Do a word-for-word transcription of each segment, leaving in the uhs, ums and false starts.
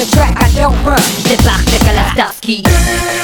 the track, I don't run. Débarque de Kalastowski. Débarque de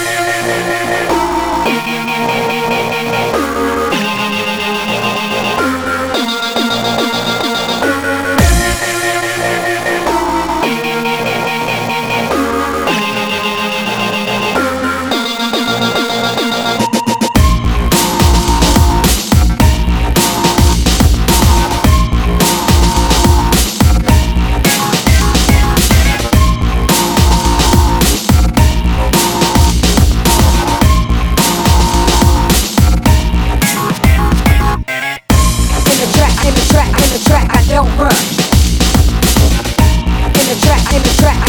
Kalastowski.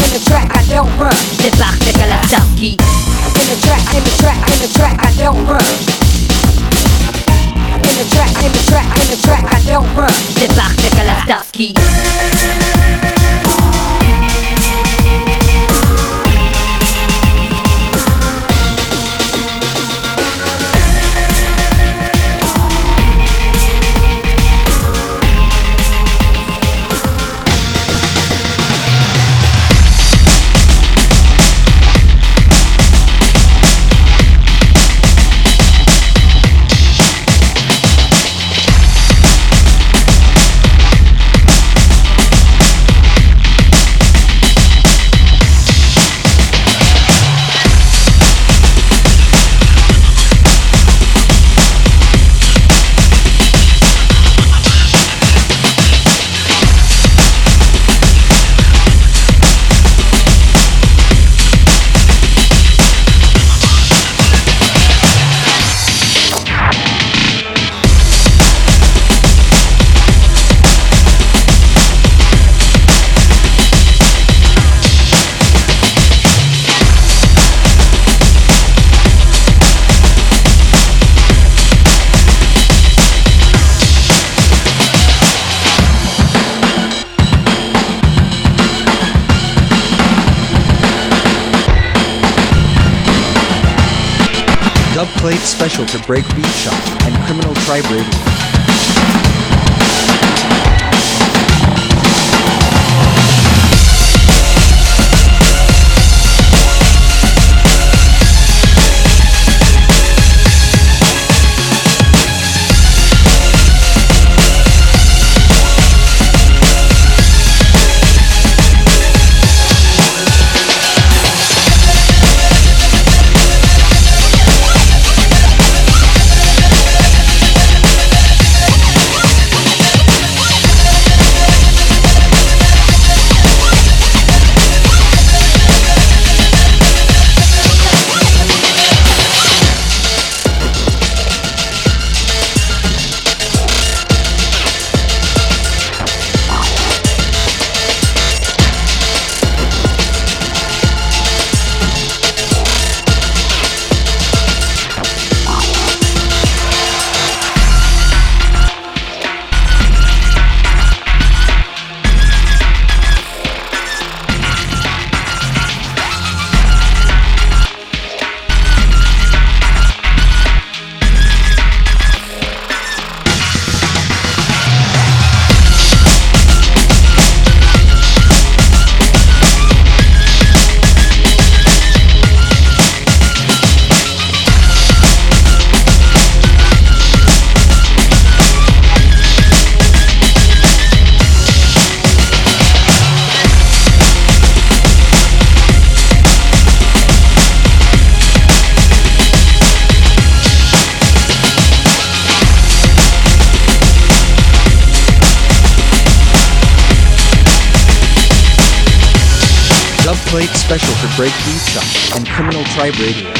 In the track, in the track, in the track, I don't run. In the track, in the track, in the track, I don't run. Débarque de Kalastowski. Dubplate special to Breakbeat Shop and Criminal Tribe Radio. Dubplate special for Breakbeat Shop and Criminal Tribe Radio.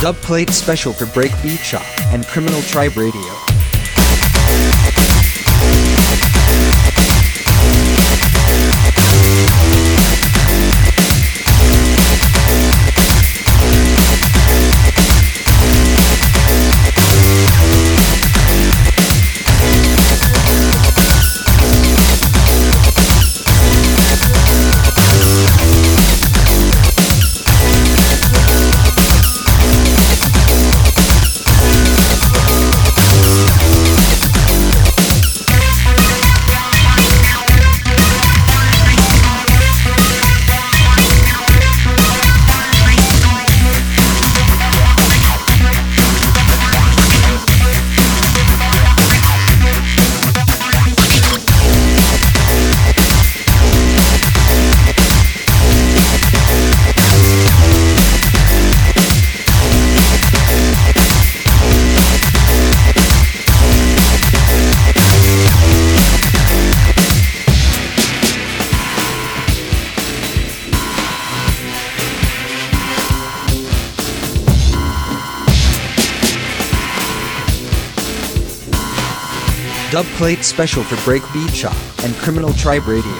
Dubplate special for Breakbeat Shop and Criminal Tribe Radio. Dubplate special for Breakbeat Shop and Criminal Tribe Radio.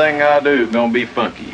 Everything I do is gonna be funky.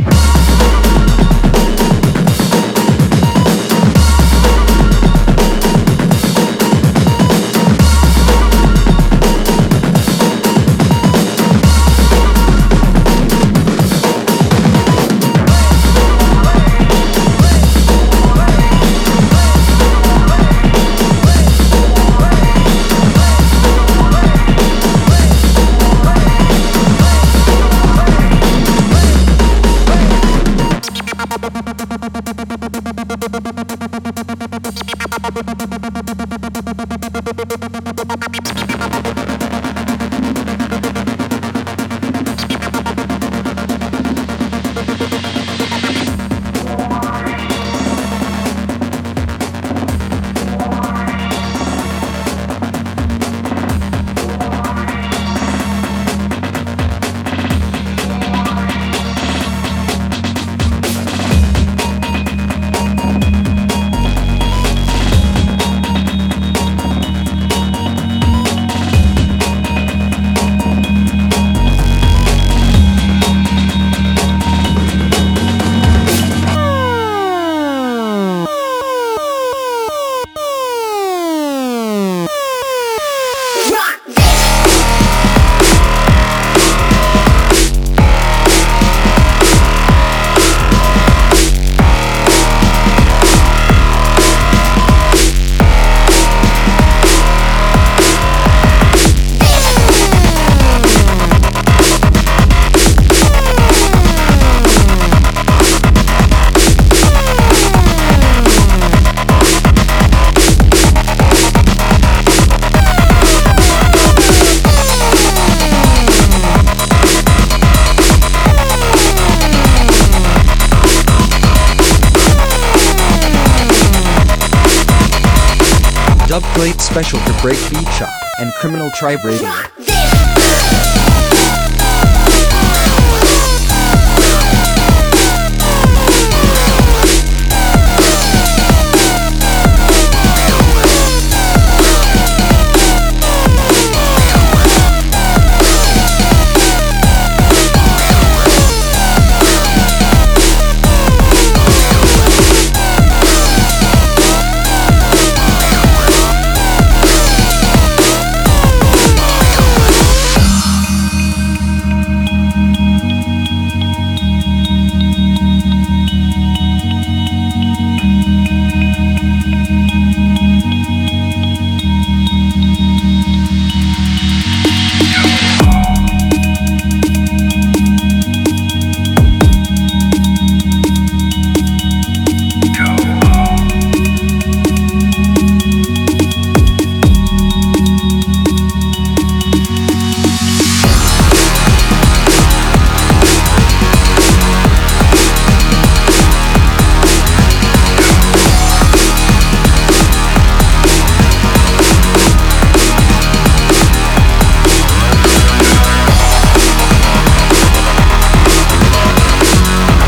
Upgrade special for Breakbeat Shop and Criminal Tribe Radio.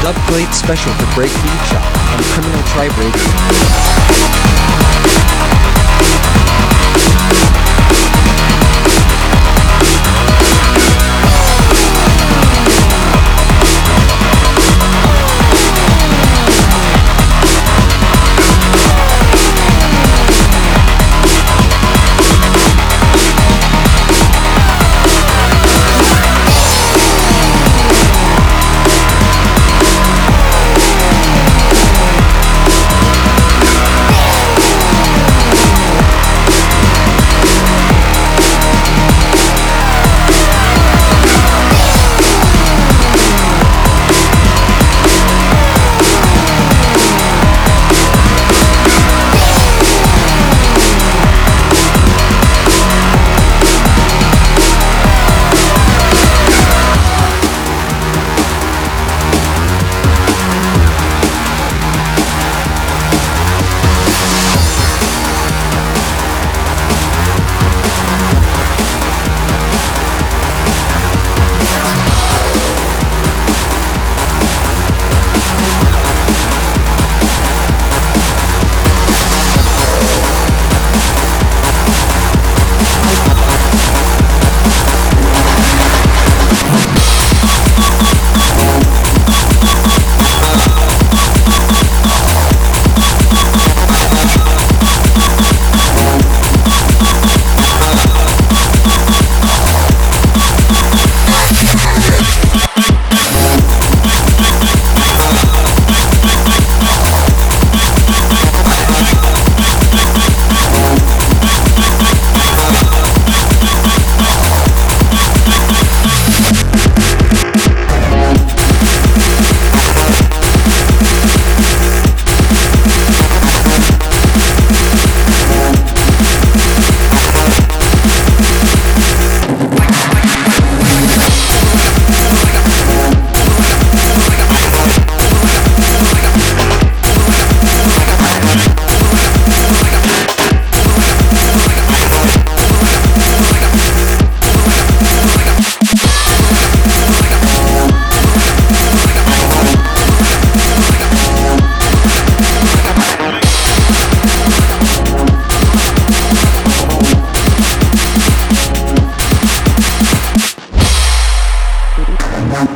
Upgrade special for Breakbeat Shop and Criminal Tribe Radio.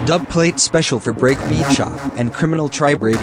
Dubplate special for Breakbeat Shop and Criminal Tribe Radio.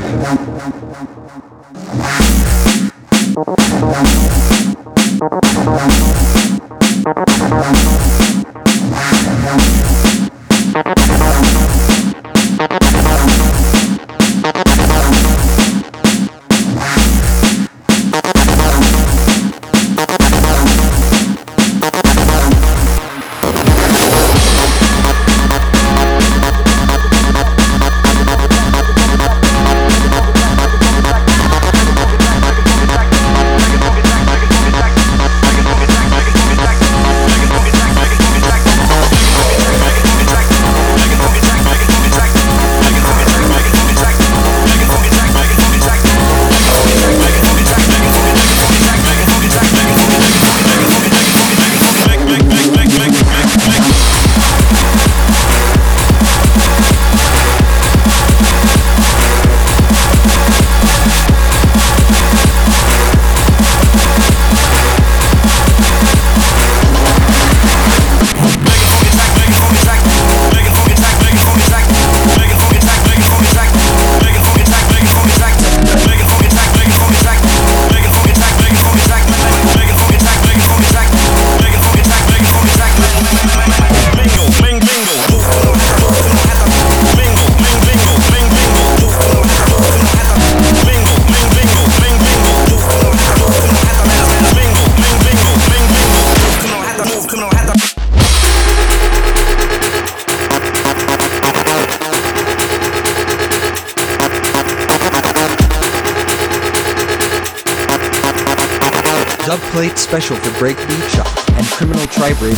Dubplate special for Breakbeat Shop and Criminal Tribe Radio. Three.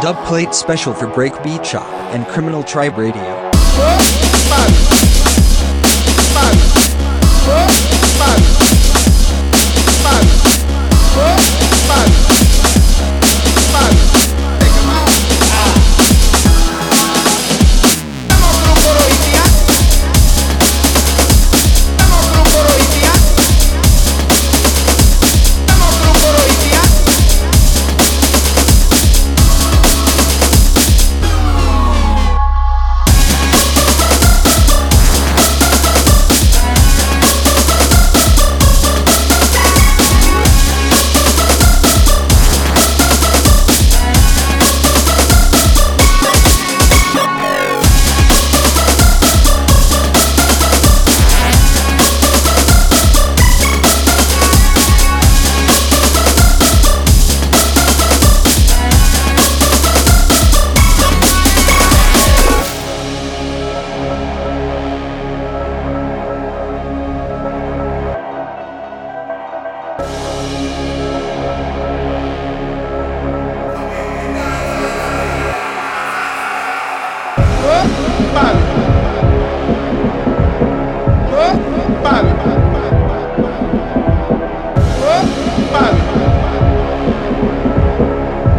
Dubplate special for Breakbeat Shop and Criminal Tribe Radio.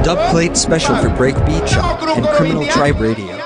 Dubplate special for Breakbeat Shop and Criminal Tribe Radio.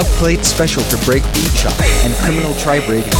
Subplate special for Breakbeat Shop and Criminal Tribe Radio.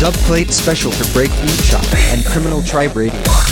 Subplate special for Breakbeat Shop and Criminal Tribe Radio.